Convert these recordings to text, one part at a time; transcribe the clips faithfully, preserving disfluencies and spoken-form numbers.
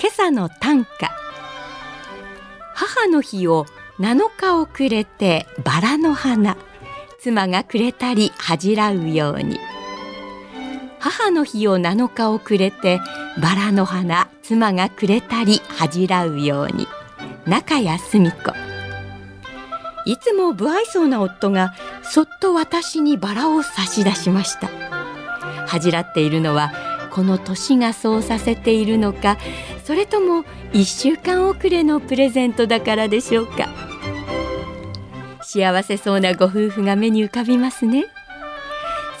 今朝の短歌。母の日をなのか遅れてバラの花、妻がくれたり恥じらうように。母の日をなのか遅れてバラの花、妻がくれたり恥じらうように。中谷澄子。いつも不愛想な夫がそっと私にバラを差し出しました。恥じらっているのはこの年がそうさせているのか、それともいっしゅうかん遅れのプレゼントだからでしょうか。幸せそうなご夫婦が目に浮かびますね。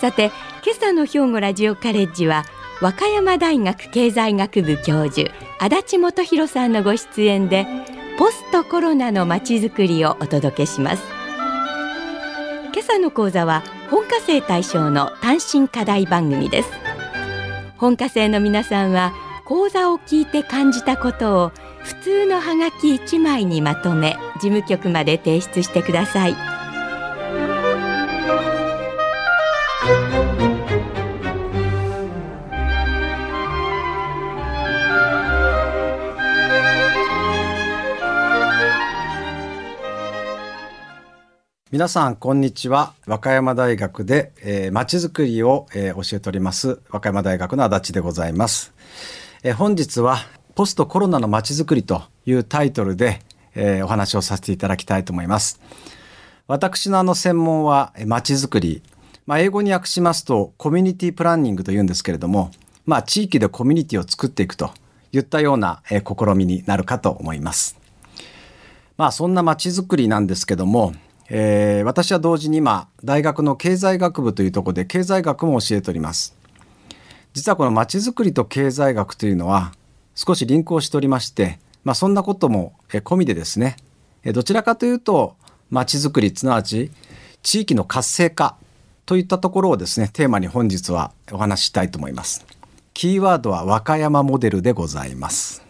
さて、今朝の兵庫ラジオカレッジは和歌山大学経済学部教授足立元弘さんのご出演でポストコロナのまちづくりをお届けします。今朝の講座は本科生対象の単身課題番組です。本科生の皆さんは講座を聞いて感じたことを普通のはがきいちまいにまとめ、事務局まで提出してください。皆さんこんにちは。和歌山大学で、えー、町づくりを、えー、教えております和歌山大学の足立でございます。えー、本日はポストコロナのまちづくりというタイトルで、えー、お話をさせていただきたいと思います。私のあの専門はまちづくり、まあ、英語に訳しますとコミュニティプランニングというんですけれども、まあ、地域でコミュニティを作っていくといったような、えー、試みになるかと思います。まあ、そんなまちづくりなんですけども、えー、私は同時に今大学の経済学部というところで経済学も教えております。実はこのまちづくりと経済学というのは少しリンクをしておりまして、まあ、そんなことも込みでですね、どちらかというとまちづくりすなわち地域の活性化といったところをですねテーマに本日はお話ししたいと思います。キーワードは和歌山モデルでございます。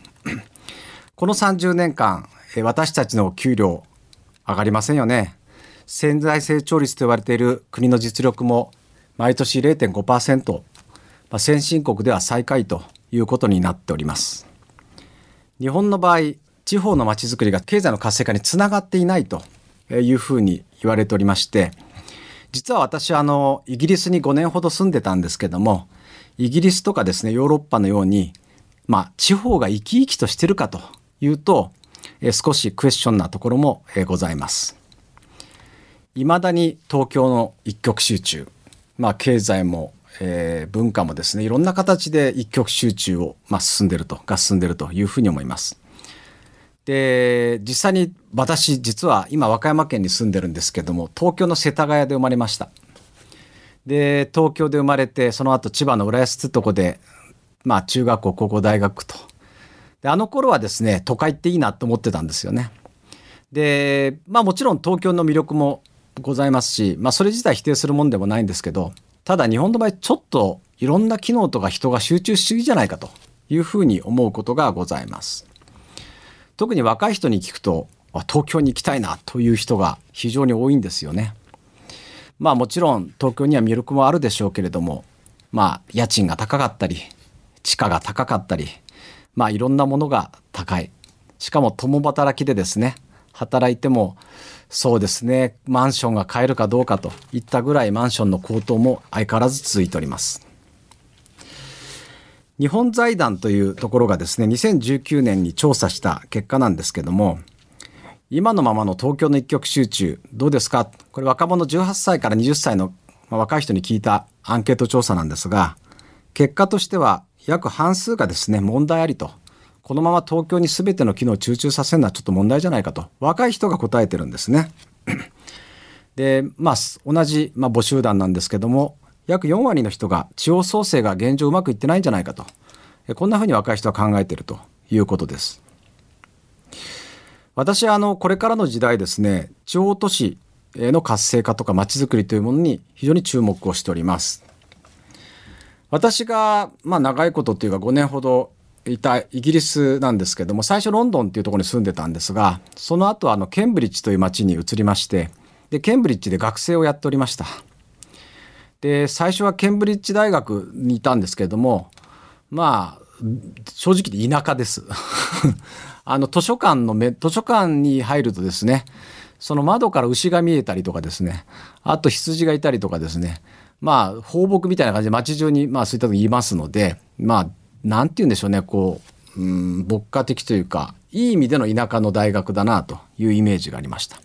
このさんじゅうねんかん私たちの給料上がりませんよね。潜在成長率と言われている国の実力も毎年 れいてんごパーセント、 先進国では最下位ということになっております。日本の場合、地方のまちづくりが経済の活性化につながっていないというふうに言われておりまして、実は私はあのイギリスにごねんほど住んでたんですけども、イギリスとかですねヨーロッパのように、まあ、地方が生き生きとしてるかというと少しクエスチョンなところもございます。いまだに東京の一極集中、まあ、経済も、えー、文化もですねいろんな形で一極集中を、まあ、進んでるとが進んでるというふうに思います。で、実際に私実は今和歌山県に住んでるんですけども、東京の世田谷で生まれました。で、東京で生まれてその後千葉の浦安ってとこで、まあ、中学校高校大学と、であの頃はですね都会っていいなと思ってたんですよね。で、まあ、もちろん東京の魅力もございますし、まあ、それ自体否定するもんでもないんですけど、ただ日本の場合ちょっといろんな機能とか人が集中しすぎじゃないかというふうに思うことがございます。特に若い人に聞くと東京に行きたいなという人が非常に多いんですよね。まあもちろん東京には魅力もあるでしょうけれども、まあ家賃が高かったり地価が高かったり、まあいろんなものが高い、しかも共働きでですね働いてもそうですねマンションが買えるかどうかといったぐらいマンションの高騰も相変わらず続いております。日本財団というところがですねにせんじゅうきゅうねんに調査した結果なんですけども、今のままの東京の一極集中どうですか、これ若者じゅうはっさいからはたちの若い人に聞いたアンケート調査なんですが、結果としては約半数がですね問題ありと、このまま東京に全ての機能を集中させるのはちょっと問題じゃないかと若い人が答えてるんですね。で、まあ、同じ、まあ、募集団なんですけども約よんわりの人が地方創生が現状うまくいってないんじゃないかと、こんなふうに若い人は考えてるということです。私はあのこれからの時代ですね、地方都市の活性化とか街づくりというものに非常に注目をしております。私がまあ長いことというかごねんほどいたイギリスなんですけども、最初ロンドンというところに住んでたんですが、その後あのケンブリッジという街に移りまして、でケンブリッジで学生をやっておりました。で最初はケンブリッジ大学にいたんですけれども、まあ正直田舎ですあの図書館のめ図書館に入るとですね、その窓から牛が見えたりとかですね、あと羊がいたりとかですね、まあ放牧みたいな感じで街中にまあそういったとこいますので、まあなんて言うんでしょうね、こう、うん、牧歌的というか、いい意味での田舎の大学だなというイメージがありました。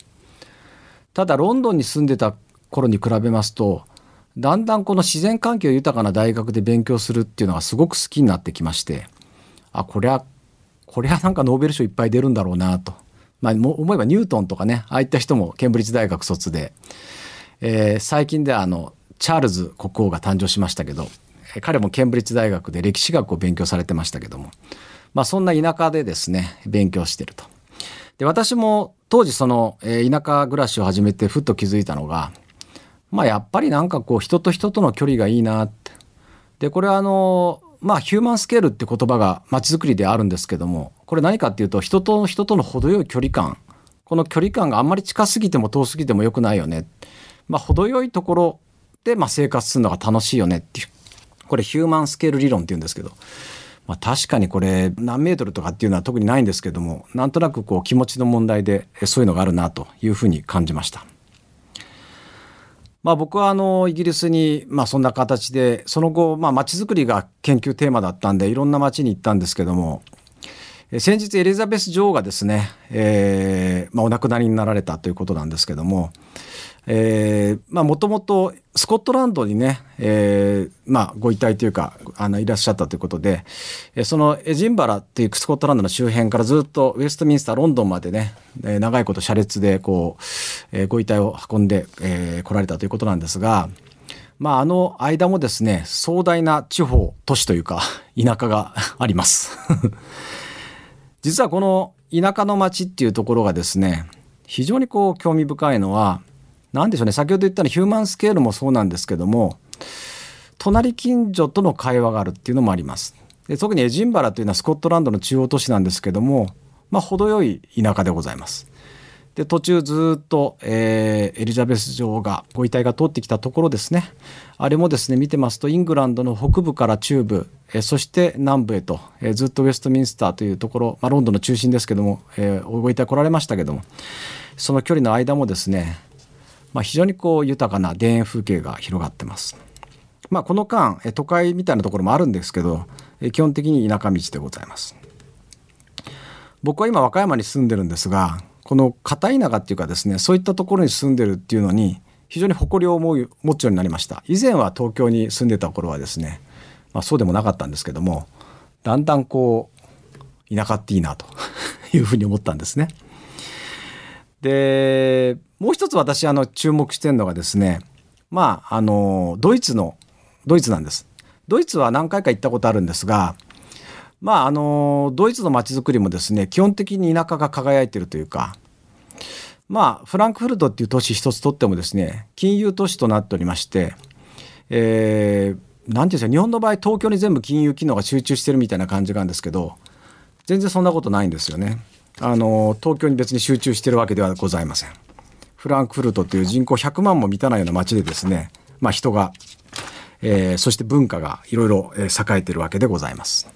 ただロンドンに住んでた頃に比べますと、だんだんこの自然環境豊かな大学で勉強するっていうのがすごく好きになってきまして、あ、これはこれはなんかノーベル賞いっぱい出るんだろうなと、まあ、思えばニュートンとかね、ああいった人もケンブリッジ大学卒で、えー、最近ではあのチャールズ国王が誕生しましたけど、彼もケンブリッジ大学で歴史学を勉強されてましたけども、まあ、そんな田舎でですね勉強してると。で私も当時その田舎暮らしを始めてふっと気づいたのが、まあ、やっぱりなんかこう人と人との距離がいいなって。でこれはあのまあヒューマンスケールって言葉が街づくりであるんですけども、これ何かっていうと、人と人との程よい距離感、この距離感があんまり近すぎても遠すぎても良くないよね、まあ、程よいところでまあ生活するのが楽しいよねっていう、これヒューマンスケール理論って言うんですけど、まあ、確かにこれ何メートルとかっていうのは特にないんですけども、なんとなくこう気持ちの問題でそういうのがあるなというふうに感じました。まあ、僕はあのイギリスにまあそんな形で、その後まあ街づくりが研究テーマだったんでいろんな街に行ったんですけども、先日エリザベス女王がですね、えーまあ、お亡くなりになられたということなんですけども、もともとスコットランドにね、えーまあ、ご遺体というかあのいらっしゃったということで、そのエジンバラっていうスコットランドの周辺からずっとウェストミンスター、ロンドンまでね、長いこと車列でこう、えー、ご遺体を運んで、えー、来られたということなんですが、まあ、あの間もですね壮大な地方都市というか田舎があります実はこの田舎の町っていうところがですね、非常にこう興味深いのは何でしょうね、先ほど言ったのヒューマンスケールもそうなんですけども、隣近所との会話があるっていうのもあります。で特にエジンバラというのはスコットランドの中央都市なんですけども、まあ、程よい田舎でございます。で途中ずっと、えー、エリザベス女王がご遺体が通ってきたところですね、あれもですね見てますとイングランドの北部から中部、えー、そして南部へと、えー、ずっとウェストミンスターというところ、まあ、ロンドンの中心ですけども、えー、ご遺体来られましたけども、その距離の間もですね、まあ、非常にこう豊かな田園風景が広がってます。まあ、この間都会みたいなところもあるんですけど、基本的に田舎道でございます。僕は今和歌山に住んでるんですが、この片田舎っていうかですね、そういったところに住んでるっていうのに非常に誇りを持つようになりました。以前は東京に住んでた頃はですね、まあ、そうでもなかったんですけども、だんだんこう田舎っていいなというふうに思ったんですね。でもう一つ私あの注目してるのがですね、まああのドイツのドイツなんです。ドイツは何回か行ったことあるんですが、まああのドイツの街づくりもですね、基本的に田舎が輝いているというか、まあフランクフルトっていう都市一つとってもですね、金融都市となっておりまして、えー、なんていうんですか、日本の場合東京に全部金融機能が集中してるみたいな感じなんですけど、全然そんなことないんですよね。あの東京に別に集中してるわけではございません。フランクフルトという人口ひゃくまんも満たないような街でですね、まあ、人が、えー、そして文化がいろいろ栄えているわけでございます。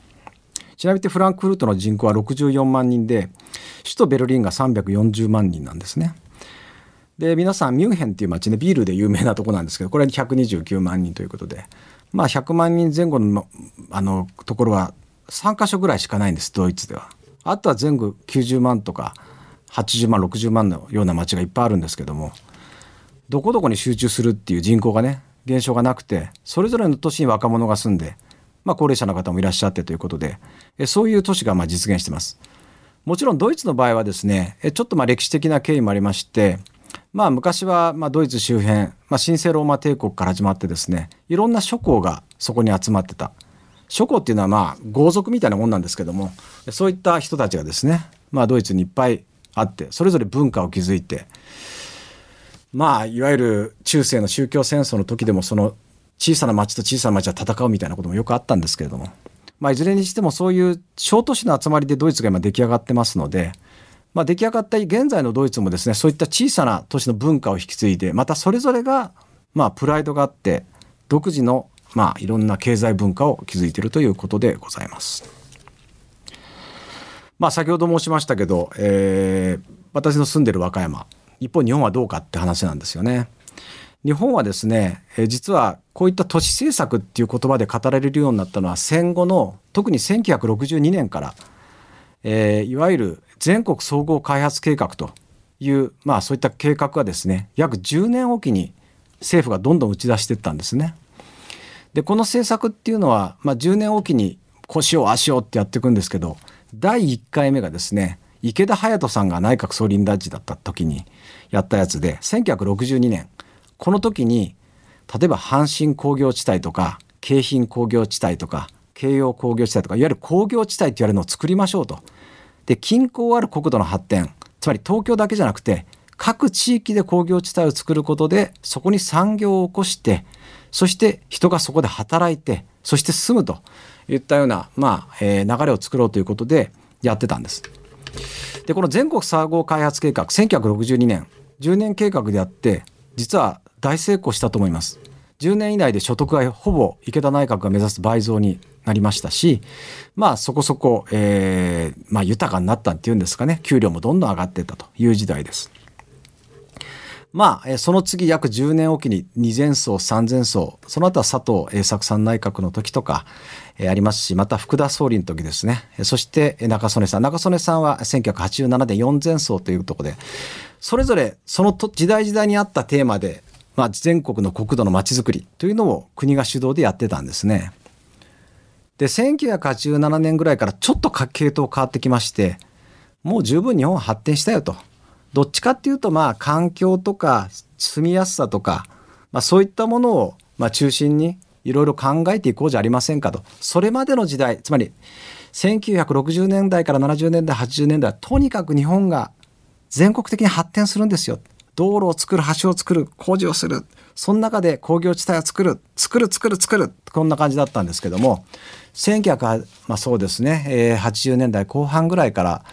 ちなみにフランクフルトの人口はろくじゅうよんまんにんで、首都ベルリンがさんびゃくよんじゅうまんにんなんですね。で皆さんミュンヘンという街で、ね、ビールで有名なとこなんですけど、これはひゃくにじゅうきゅうまんにんということで、まあ、ひゃくまんにんぜん後 の, あのところはさんかしょぐらいしかないんです、ドイツでは。あとは全部きゅうじゅうまんとかはちじゅうまんろくじゅうまんのような町がいっぱいあるんですけども、どこどこに集中するっていう人口がね減少がなくて、それぞれの都市に若者が住んで、まあ、高齢者の方もいらっしゃってということで、そういう都市がまあ実現してます。もちろんドイツの場合はですね、ちょっとまあ歴史的な経緯もありまして、まあ、昔はまあドイツ周辺、まあ、神聖ローマ帝国から始まってですね、いろんな諸侯がそこに集まってた。諸侯っていうのはまあ豪族みたいなもんなんですけども、そういった人たちがですね、まあ、ドイツにいっぱいあって、それぞれ文化を築いて、まあいわゆる中世の宗教戦争の時でもその小さな町と小さな町は戦うみたいなこともよくあったんですけれども、まあ、いずれにしてもそういう小都市の集まりでドイツが今出来上がってますので、まあ、出来上がった現在のドイツもですね、そういった小さな都市の文化を引き継いで、またそれぞれがまあプライドがあって独自のまあいろんな経済文化を築いているということでございます。まあ、先ほど申しましたけど、えー、私の住んでる和歌山、一方日本はどうかって話なんですよね。日本はですね、えー、実はこういった都市政策っていう言葉で語られるようになったのは戦後の特にせんきゅうひゃくろくじゅうにねんから、えー、いわゆる全国総合開発計画という、まあ、そういった計画がですね約じゅうねんおきに政府がどんどん打ち出していったんですね。でこの政策っていうのは、まあ、じゅうねんおきにこうしようああしようってやっていくんですけど、だいいっかいめがですね池田勇人さんが内閣総理大臣だった時にやったやつでせんきゅうひゃくろくじゅうにねん、この時に例えば阪神工業地帯とか京浜工業地帯とか京葉工業地帯とかいわゆる工業地帯って言われるのを作りましょうと。で近郊ある国土の発展、つまり東京だけじゃなくて各地域で工業地帯を作ることでそこに産業を起こして、そして人がそこで働いて、そして住むといったような、まあえー、流れを作ろうということでやってたんです。でこの全国総合開発計画せんきゅうひゃくろくじゅうにねんじゅうねん計画であって、実は大成功したと思います。じゅうねん以内で所得がほぼ池田内閣が目指す倍増になりましたし、まあそこそこ、えーまあ、豊かになったっていうんですかね、給料もどんどん上がっていったという時代です。まあその次約じゅうねんおきににせん層さんぜん層、その後は佐藤栄作さん内閣の時とかありますし、また福田総理の時ですね、そして中曽根さん中曽根さんはせんきゅうひゃくはちじゅうななねんよんせん層というところで、それぞれその時代時代にあったテーマで、まあ、全国の国土のまちづくりというのを国が主導でやってたんですね。でせんきゅうひゃくはちじゅうななねんぐらいからちょっと系統変わってきまして、もう十分日本は発展したよと。どっちかっていうとまあ環境とか住みやすさとか、まあ、そういったものをまあ中心にいろいろ考えていこうじゃありませんかと。それまでの時代、つまりせんきゅうひゃくろくじゅうねんだいからななじゅうねんだいはちじゅうねんだいはとにかく日本が全国的に発展するんですよ。道路を作る、橋を作る、工事をする、その中で工業地帯を作る作る作る作る、こんな感じだったんですけども、せんきゅうひゃく、まあ、そうですね、えー、はちじゅうねんだいこう半ぐらいから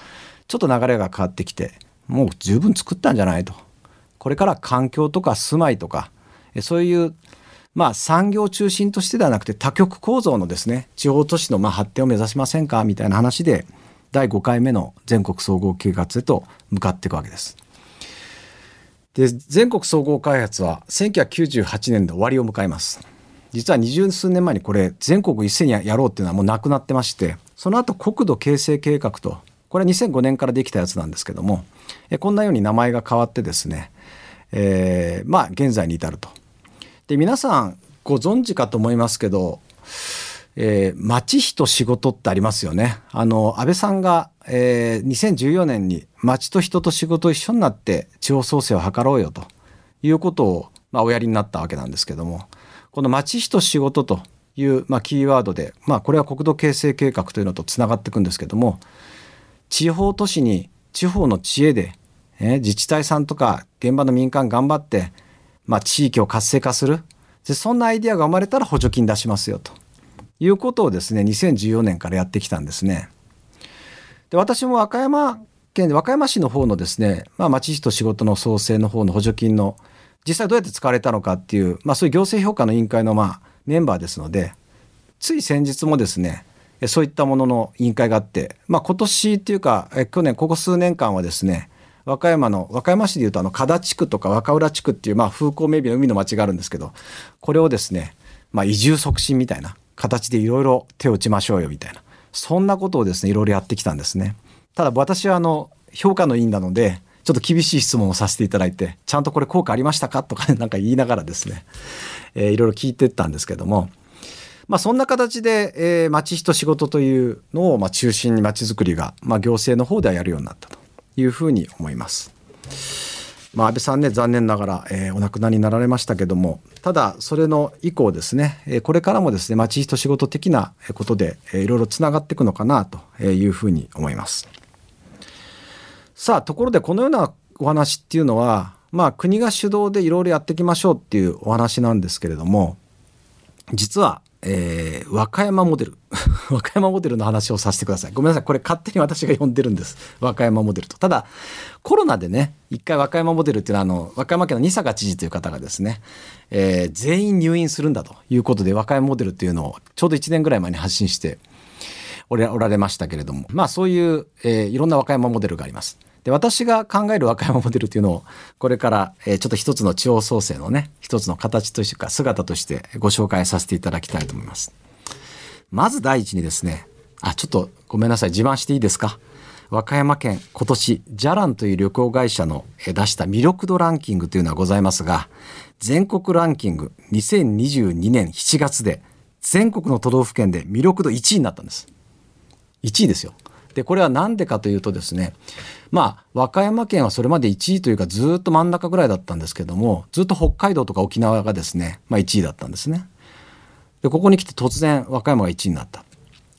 ちょっと流れが変わってきて、もう十分作ったんじゃないと。これから環境とか住まいとかそういう、まあ、産業を中心としてではなくて多極構造のですね地方都市のまあ発展を目指しませんかみたいな話でだいごかいめの全国総合計画へと向かっていくわけです。で全国総合開発はせんきゅうひゃくきゅうじゅうはちねんで終わりを迎えます。実はにじゅうすうねんまえにこれ全国一斉にやろうっていうのはもうなくなってまして、その後国土形成計画と、これはにせんごねんからできたやつなんですけども、えこんなように名前が変わってですね、えー、まあ現在に至ると。で皆さんご存知かと思いますけど、えー、町人仕事ってありますよね。あの安倍さんが、えー、にせんじゅうよねんに町と人と仕事一緒になって地方創生を図ろうよということを、まあ、おやりになったわけなんですけども、この町人仕事という、まあ、キーワードで、まあ、これは国土形成計画というのとつながっていくんですけども、地方都市に地方の知恵で、えー、自治体さんとか現場の民間頑張って、まあ、地域を活性化する、でそんなアイデアが生まれたら補助金出しますよということをですねにせんじゅうよねんからやってきたんですね。で私も和歌山県で和歌山市の方のですね、まあ、町人仕事の創生の方の補助金の実際どうやって使われたのかっていう、まあ、そういう行政評価の委員会のまあメンバーですので、つい先日もですねそういったものの委員会があって、まあ、今年っていうか去年ここ数年間はですね和歌山の和歌山市でいうとあの加田地区とか若浦地区っていうまあ風光明媚な海の町があるんですけど、これをですね、まあ、移住促進みたいな形でいろいろ手を打ちましょうよみたいな、そんなことをですねいろいろやってきたんですね。ただ私はあの評価の委員なのでちょっと厳しい質問をさせていただいて、ちゃんとこれ効果ありましたかとかなんか言いながらですね、えー、いろいろ聞いてったんですけども、まあ、そんな形で、えー、町人仕事というのをまあ中心に町づくりが、まあ、行政の方ではやるようになったというふうに思います。まあ、安倍さんね、残念ながら、えー、お亡くなりになられましたけども、ただそれの以降ですね、えー、これからもですね、まち人仕事的なことで、えー、いろいろつながっていくのかなというふうに思います。さあ、ところでこのようなお話っていうのは、まあ、国が主導でいろいろやっていきましょうっていうお話なんですけれども、実は、えー、和歌山モデル和歌山モデルの話をさせてください。ごめんなさい、これ勝手に私が呼んでるんです、和歌山モデルと。ただコロナでね、一回和歌山モデルっていうのは、あの和歌山県の仁坂知事という方がですね、えー、全員入院するんだということで、和歌山モデルっていうのをちょうどいちねんぐらい前に発信しておられましたけれども、まあそういう、えー、いろんな和歌山モデルがあります。で、私が考える和歌山モデルというのをこれから、えー、ちょっと一つの地方創生のね、一つの形というか姿としてご紹介させていただきたいと思います。まず第一にですね、あ、ちょっとごめんなさい、自慢していいですか。和歌山県、今年じゃらんという旅行会社の出した魅力度ランキングというのはございますが、全国ランキングにせんにじゅうにねんしちがつで全国の都道府県で魅力度いちいになったんです。いちいですよ。で、これは何でかというとですね、まあ和歌山県はそれまでいちいというかずっと真ん中ぐらいだったんですけども、ずっと北海道とか沖縄がですね、まあ、いちいだったんですね。で、ここに来て突然和歌山がいちいになった。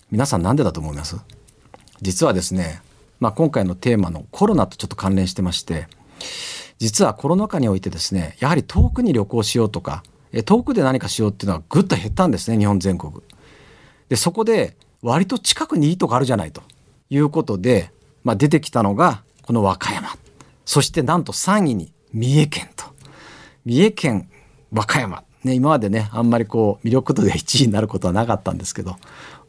皆さん何でだと思います？実はですね、まあ、今回のテーマのコロナとちょっと関連してまして、実はコロナ禍においてですね、やはり遠くに旅行しようとか遠くで何かしようっていうのはぐっと減ったんですね、日本全国で。そこで割と近くにいいとこあるじゃないということで、まあ、出てきたのがこの和歌山。そしてなんとさんいに三重県と。三重県和歌山、ね、今までね、あんまりこう魅力度でいちいになることはなかったんですけど、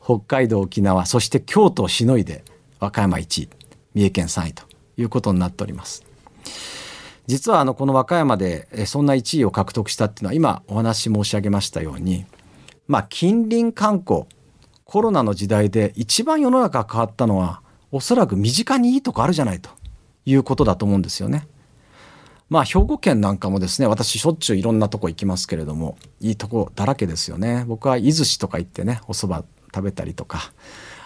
北海道、沖縄、そして京都をしのいで和歌山いちい、三重県さんいということになっております。実はあのこの和歌山でそんないちいを獲得したっていうのは、今お話申し上げましたように、まあ、近隣観光、コロナの時代で一番世の中が変わったのは、おそらく身近にいいとこあるじゃないということだと思うんですよね。まあ兵庫県なんかもですね、私しょっちゅういろんなとこ行きますけれども、いいとこだらけですよね。僕は伊豆市とか行ってね、お蕎麦食べたりとか、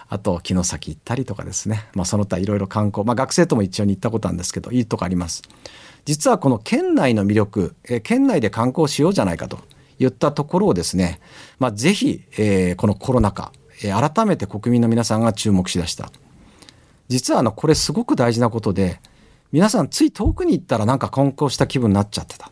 あと城崎行ったりとかですね、まあ、その他いろいろ観光、まあ、学生とも一緒に行ったことなんですけど、いいとこあります。実はこの県内の魅力、え県内で観光しようじゃないかといったところをですね、まあ、ぜひ、えー、このコロナ禍改めて国民の皆さんが注目しだした。実はあのこれすごく大事なことで、皆さんつい遠くに行ったらなんか観光した気分になっちゃってた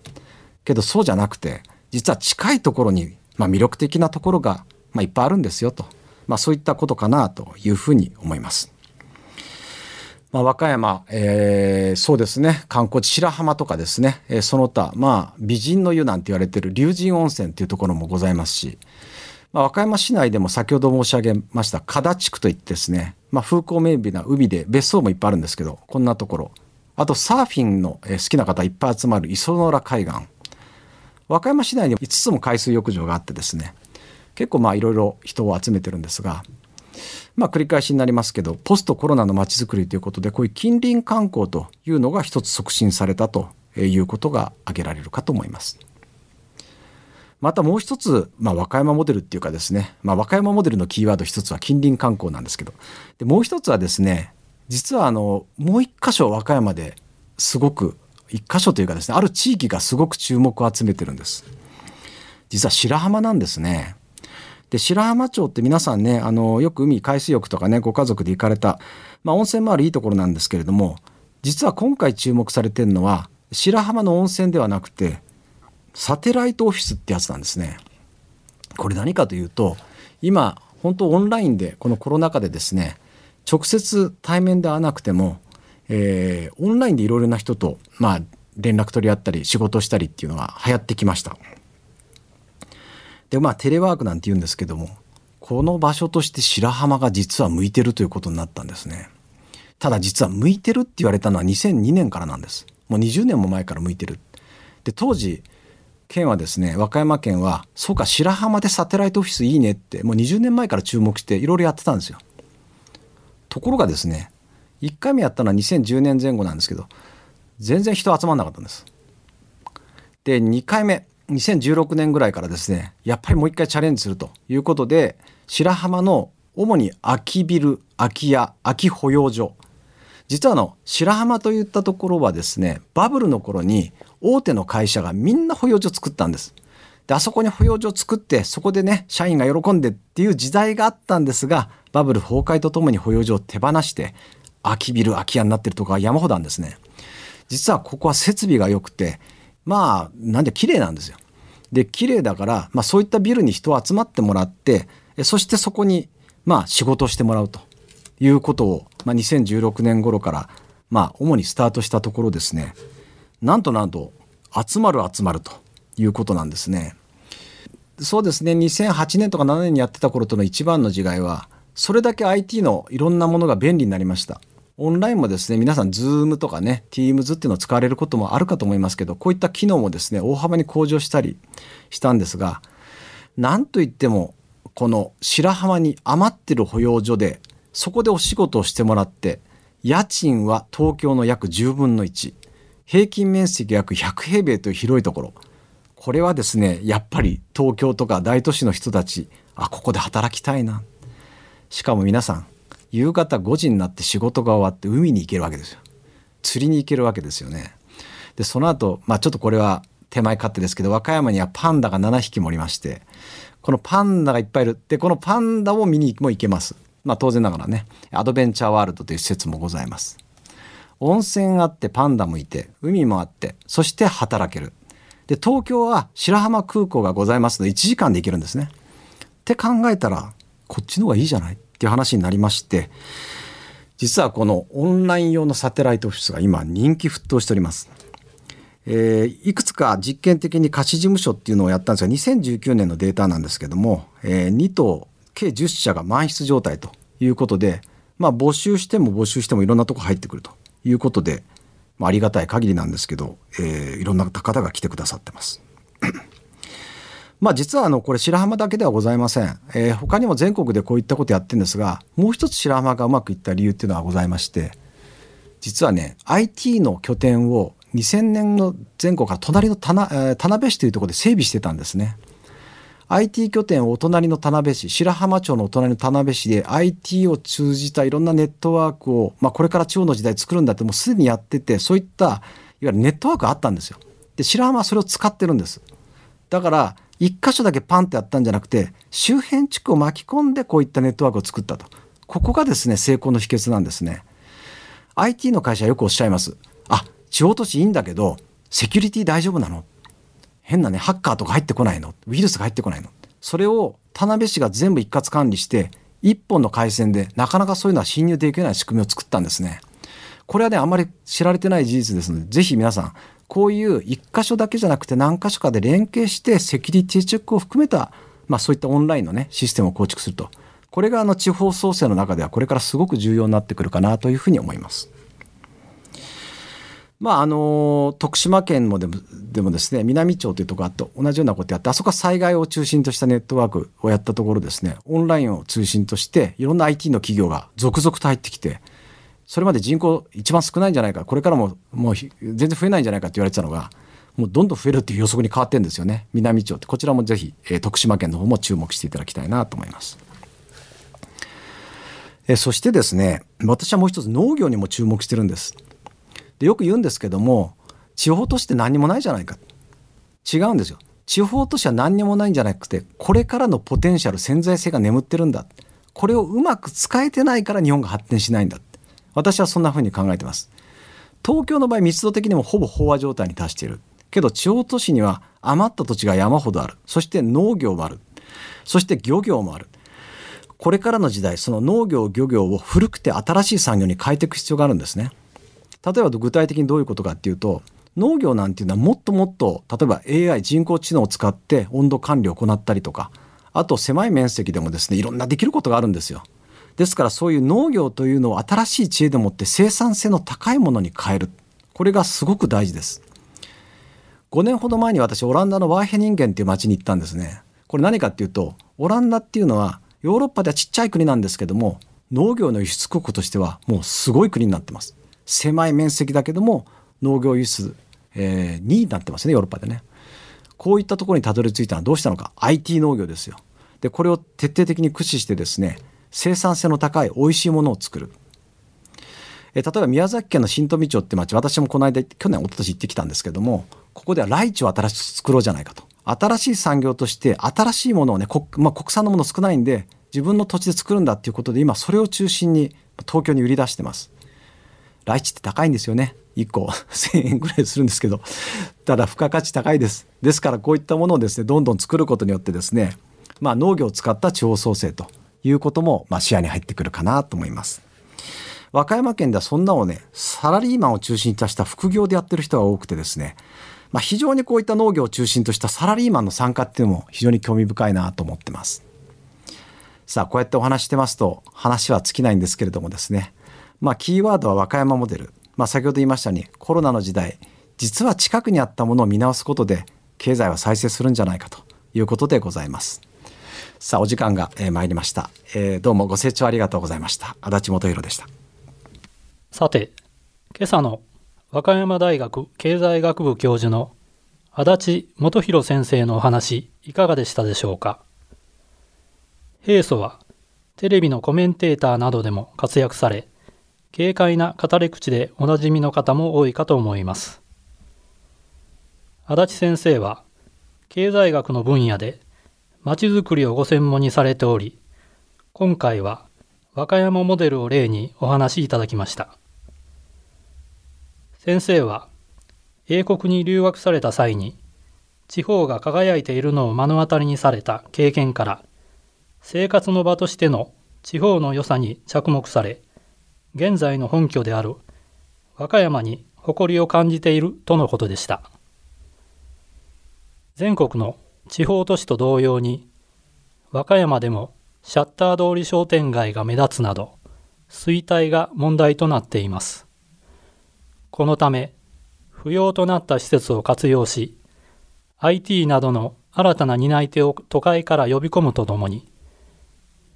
けど、そうじゃなくて、実は近いところに、まあ、魅力的なところが、まあ、いっぱいあるんですよと、まあ、そういったことかなというふうに思います。まあ、和歌山、えー、そうですね、観光地白浜とかですね、えー、その他、まあ、美人の湯なんて言われてる龍神温泉というところもございますし、まあ、和歌山市内でも先ほど申し上げました加田地区といってですね、まあ、風光明媚な海で別荘もいっぱいあるんですけど、こんなところ、あとサーフィンの好きな方いっぱい集まる磯の浦海岸、和歌山市内にいつつも海水浴場があってですね、結構まあいろいろ人を集めてるんですが、まあ、繰り返しになりますけど、ポストコロナのまちづくりということで、こういう近隣観光というのが一つ促進されたということが挙げられるかと思います。またもう一つ、まあ、和歌山モデルっていうかですね、まあ、和歌山モデルのキーワード一つは近隣観光なんですけど、でもう一つはですね、実はあのもう一箇所和歌山ですごく、一箇所というかですね、ある地域がすごく注目を集めてるんです。実は白浜なんですね。で、白浜町って皆さんね、あのよく海、海水浴とかね、ご家族で行かれた、まあ、温泉もあるいいところなんですけれども、実は今回注目されてるのは白浜の温泉ではなくて、サテライトオフィスってやつなんですね。これ何かというと、今本当オンラインで、このコロナ禍でですね、直接対面で会わなくても、えー、オンラインでいろいろな人と、まあ、連絡取り合ったり仕事したりっていうのが流行ってきました。で、まあテレワークなんて言うんですけども、この場所として白浜が実は向いてるということになったんですね。ただ実は向いてるって言われたのはにせんにねんからなんです。もうにじゅうねんも前から向いてる。で、当時県はですね、和歌山県は、そうか白浜でサテライトオフィスいいねって、もうにじゅうねんまえから注目していろいろやってたんですよ。ところがですね、いっかいめやったのはにせんじゅうねんぜんごなんですけど、全然人集まんなかったんです。で、にかいめにせんじゅうろくねんぐらいからですね、やっぱりもう一回チャレンジするということで、白浜の主に空きビル、空き家、空き保養所、実はあの白浜といったところはですね、バブルの頃に大手の会社がみんな保養所作ったんです。であそこに保養所を作ってそこでね社員が喜んでっていう時代があったんですが、バブル崩壊とともに保養所を手放して空きビル空き家になってるとこが山ほどなんですね。実はここは設備が良くて、まあなんで綺麗なんですよ。で綺麗だから、まあ、そういったビルに人を集まってもらって、そしてそこにまあ仕事をしてもらうということを、まあ、にせんじゅうろくねん頃からまあ主にスタートしたところですね、なんとなんと集まる集まるということなんですね。そうですね、にせんはちねんとかななねんにやってた頃との一番の違いは、それだけ アイティー のいろんなものが便利になりました。オンラインもですね、皆さん Zoom とかね Teams っていうのを使われることもあるかと思いますけど、こういった機能もですね大幅に向上したりしたんですが、なんといってもこの白浜に余ってる保養所でそこでお仕事をしてもらって、家賃は東京の約じゅうぶんのいち、平均面積約ひゃくへいべいという広いところ、これはですねやっぱり東京とか大都市の人たち、あここで働きたいな。しかも皆さん夕方ごじになって仕事が終わって海に行けるわけですよ。釣りに行けるわけですよね。でその後、まあちょっとこれは手前勝手ですけど、和歌山にはパンダがななひきもおりまして、このパンダがいっぱいいるって、このパンダを見にも行けます。まあ当然ながらね、アドベンチャーワールドという施設もございます。温泉あってパンダもいて海もあって、そして働ける。で東京は白浜空港がございますのでいちじかんで行けるんですね。って考えたらこっちの方がいいじゃないっていう話になりまして、実はこのオンライン用のサテライトオフィスが今人気沸騰しております。えー、いくつか実験的に貸し事務所っていうのをやったんですが、にせんじゅうきゅうねんのデータなんですけども、えー、にとう計じゅっしゃが満室状態ということで、まあ、募集しても募集してもいろんなとこ入ってくるということで、まあ、ありがたい限りなんですけど、えー、いろんな方が来てくださってますまあ実はあのこれ白浜だけではございません。えー、他にも全国でこういったことやってるんですが、もう一つ白浜がうまくいった理由っていうのはございまして、実はね アイティー の拠点をにせんねんの前後から隣の 田,、えー、田辺市というところで整備してたんですね。 アイティー 拠点をお隣の田辺市、白浜町のお隣の田辺市で アイティー を通じたいろんなネットワークを、まあ、これから地方の時代作るんだってもうすでにやってて、そういったいわゆるネットワークがあったんですよ。で白浜はそれを使ってるんです。だから一箇所だけパンってやったんじゃなくて、周辺地区を巻き込んでこういったネットワークを作ったと。ここがですね成功の秘訣なんですね。 アイティー の会社はよくおっしゃいます。あ地方都市いいんだけどセキュリティ大丈夫なの、変なねハッカーとか入ってこないの、ウイルスが入ってこないの、それを田辺市が全部一括管理して一本の回線でなかなかそういうのは侵入できない仕組みを作ったんですね。これはねあんまり知られてない事実ですので、ぜひ皆さんこういう一箇所だけじゃなくて何箇所かで連携してセキュリティチェックを含めた、まあ、そういったオンラインのねシステムを構築すると、これがあの地方創生の中ではこれからすごく重要になってくるかなというふうに思います。まああの徳島県もで も, でもですね南町というところがあって同じようなことやって、あそこは災害を中心としたネットワークをやったところですね、オンラインを中心としていろんな アイティー の企業が続々と入ってきて、それまで人口一番少ないんじゃないか、これからももう全然増えないんじゃないかって言われてたのが、もうどんどん増えるっていう予測に変わってるんですよね。南町ってこちらもぜひ、えー、徳島県の方も注目していただきたいなと思います。えー、そしてですね私はもう一つ農業にも注目してるんです。でよく言うんですけども、地方都市って何にもないじゃないか、違うんですよ。地方都市は何にもないんじゃなくて、これからのポテンシャル潜在性が眠ってるんだ、これをうまく使えてないから日本が発展しないんだ、私はそんな風に考えてます。東京の場合密度的にもほぼ飽和状態に達しているけど、地方都市には余った土地が山ほどある、そして農業もある、そして漁業もある。これからの時代その農業漁業を古くて新しい産業に変えていく必要があるんですね。例えば具体的にどういうことかっていうと、農業なんていうのはもっともっと例えば エーアイ 人工知能を使って温度管理を行ったりとか、あと狭い面積でもですねいろんなできることがあるんですよ。ですからそういう農業というのを新しい知恵でもって生産性の高いものに変える、これがすごく大事です。ごねんほど前に私オランダのワーヘニンゲンという町に行ったんですね。これ何かっていうと、オランダっていうのはヨーロッパではちっちゃい国なんですけども、農業の輸出国としてはもうすごい国になってます。狭い面積だけども農業輸出、えー、にいになってますねヨーロッパでね。こういったところにたどり着いたのはどうしたのか、 アイティー 農業ですよ。でこれを徹底的に駆使してですね生産性の高い美味しいものを作る。えー、例えば宮崎県の新富町って町、私もこの間去年一昨年行ってきたんですけども、ここではライチを新しく作ろうじゃないかと。新しい産業として新しいものをね、国、まあ、国産のもの少ないんで自分の土地で作るんだっていうことで、今それを中心に東京に売り出してます。ライチって高いんですよね。いっこせんえんぐらいするんですけど、ただ付加価値高いです。ですからこういったものをですね、どんどん作ることによってですね、まあ、農業を使った地方創生ということもまあ視野に入ってくるかなと思います。和歌山県ではそんなをね、サラリーマンを中心とした副業でやってる人が多くてですね、まあ、非常にこういった農業を中心としたサラリーマンの参加っていうのも非常に興味深いなと思ってます。さあ、こうやってお話してますと話は尽きないんですけれどもですね、まあ、キーワードは和歌山モデル、まあ、先ほど言いましたようにコロナの時代、実は近くにあったものを見直すことで経済は再生するんじゃないかということでございます。さあ、お時間が、えー、参りました、えー、どうもご清聴ありがとうございました。足立元弘でした。さて、今朝の和歌山大学経済学部教授の足立元弘先生のお話、いかがでしたでしょうか。平素はテレビのコメンテーターなどでも活躍され、軽快な語り口でおなじみの方も多いかと思います。足立先生は経済学の分野でまちづくりをご専門にされており、今回は和歌山モデルを例にお話しいただきました。先生は英国に留学された際に地方が輝いているのを目の当たりにされた経験から、生活の場としての地方の良さに着目され、現在の本拠である和歌山に誇りを感じているとのことでした。全国の地方都市と同様に、和歌山でもシャッター通り商店街が目立つなど、衰退が問題となっています。このため、不要となった施設を活用し、アイティー などの新たな担い手を都会から呼び込むとともに、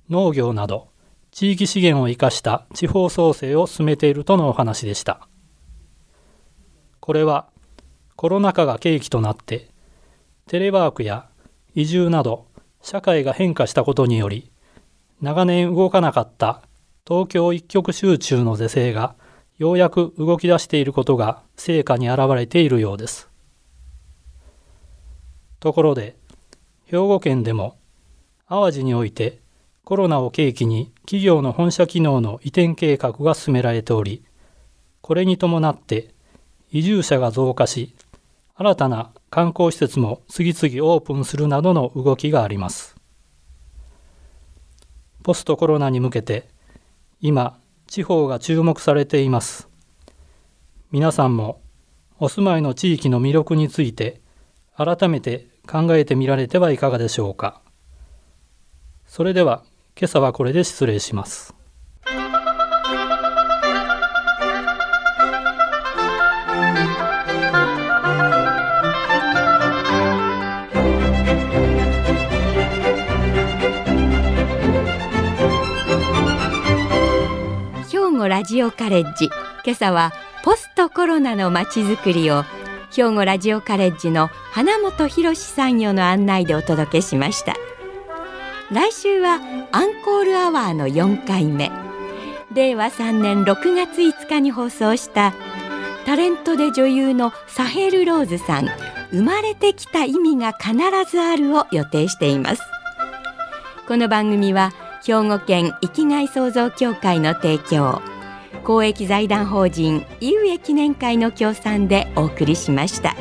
農業など、地域資源を生かした地方創生を進めているとのお話でした。これはコロナ禍が契機となって、テレワークや移住など社会が変化したことにより、長年動かなかった東京一極集中の是正がようやく動き出していることが成果に現れているようです。ところで、兵庫県でも淡路において、コロナを契機に企業の本社機能の移転計画が進められており、これに伴って移住者が増加し、新たな観光施設も次々オープンするなどの動きがあります。ポストコロナに向けて、今、地方が注目されています。皆さんもお住まいの地域の魅力について改めて考えてみられてはいかがでしょうか。それでは、今朝はこれで失礼します。兵庫ラジオカレッジ、今朝はポストコロナのまちづくりを兵庫ラジオカレッジの花本博参与の案内でお届けしました。来週はアンコールアワーのよんかいめ、れいわさんねんろくがついつかに放送したタレントで女優のサヘル・ローズさん、生まれてきた意味が必ずあるを予定しています。この番組は兵庫県生きがい創造協会の提供、公益財団法人井上記念会の協賛でお送りしました。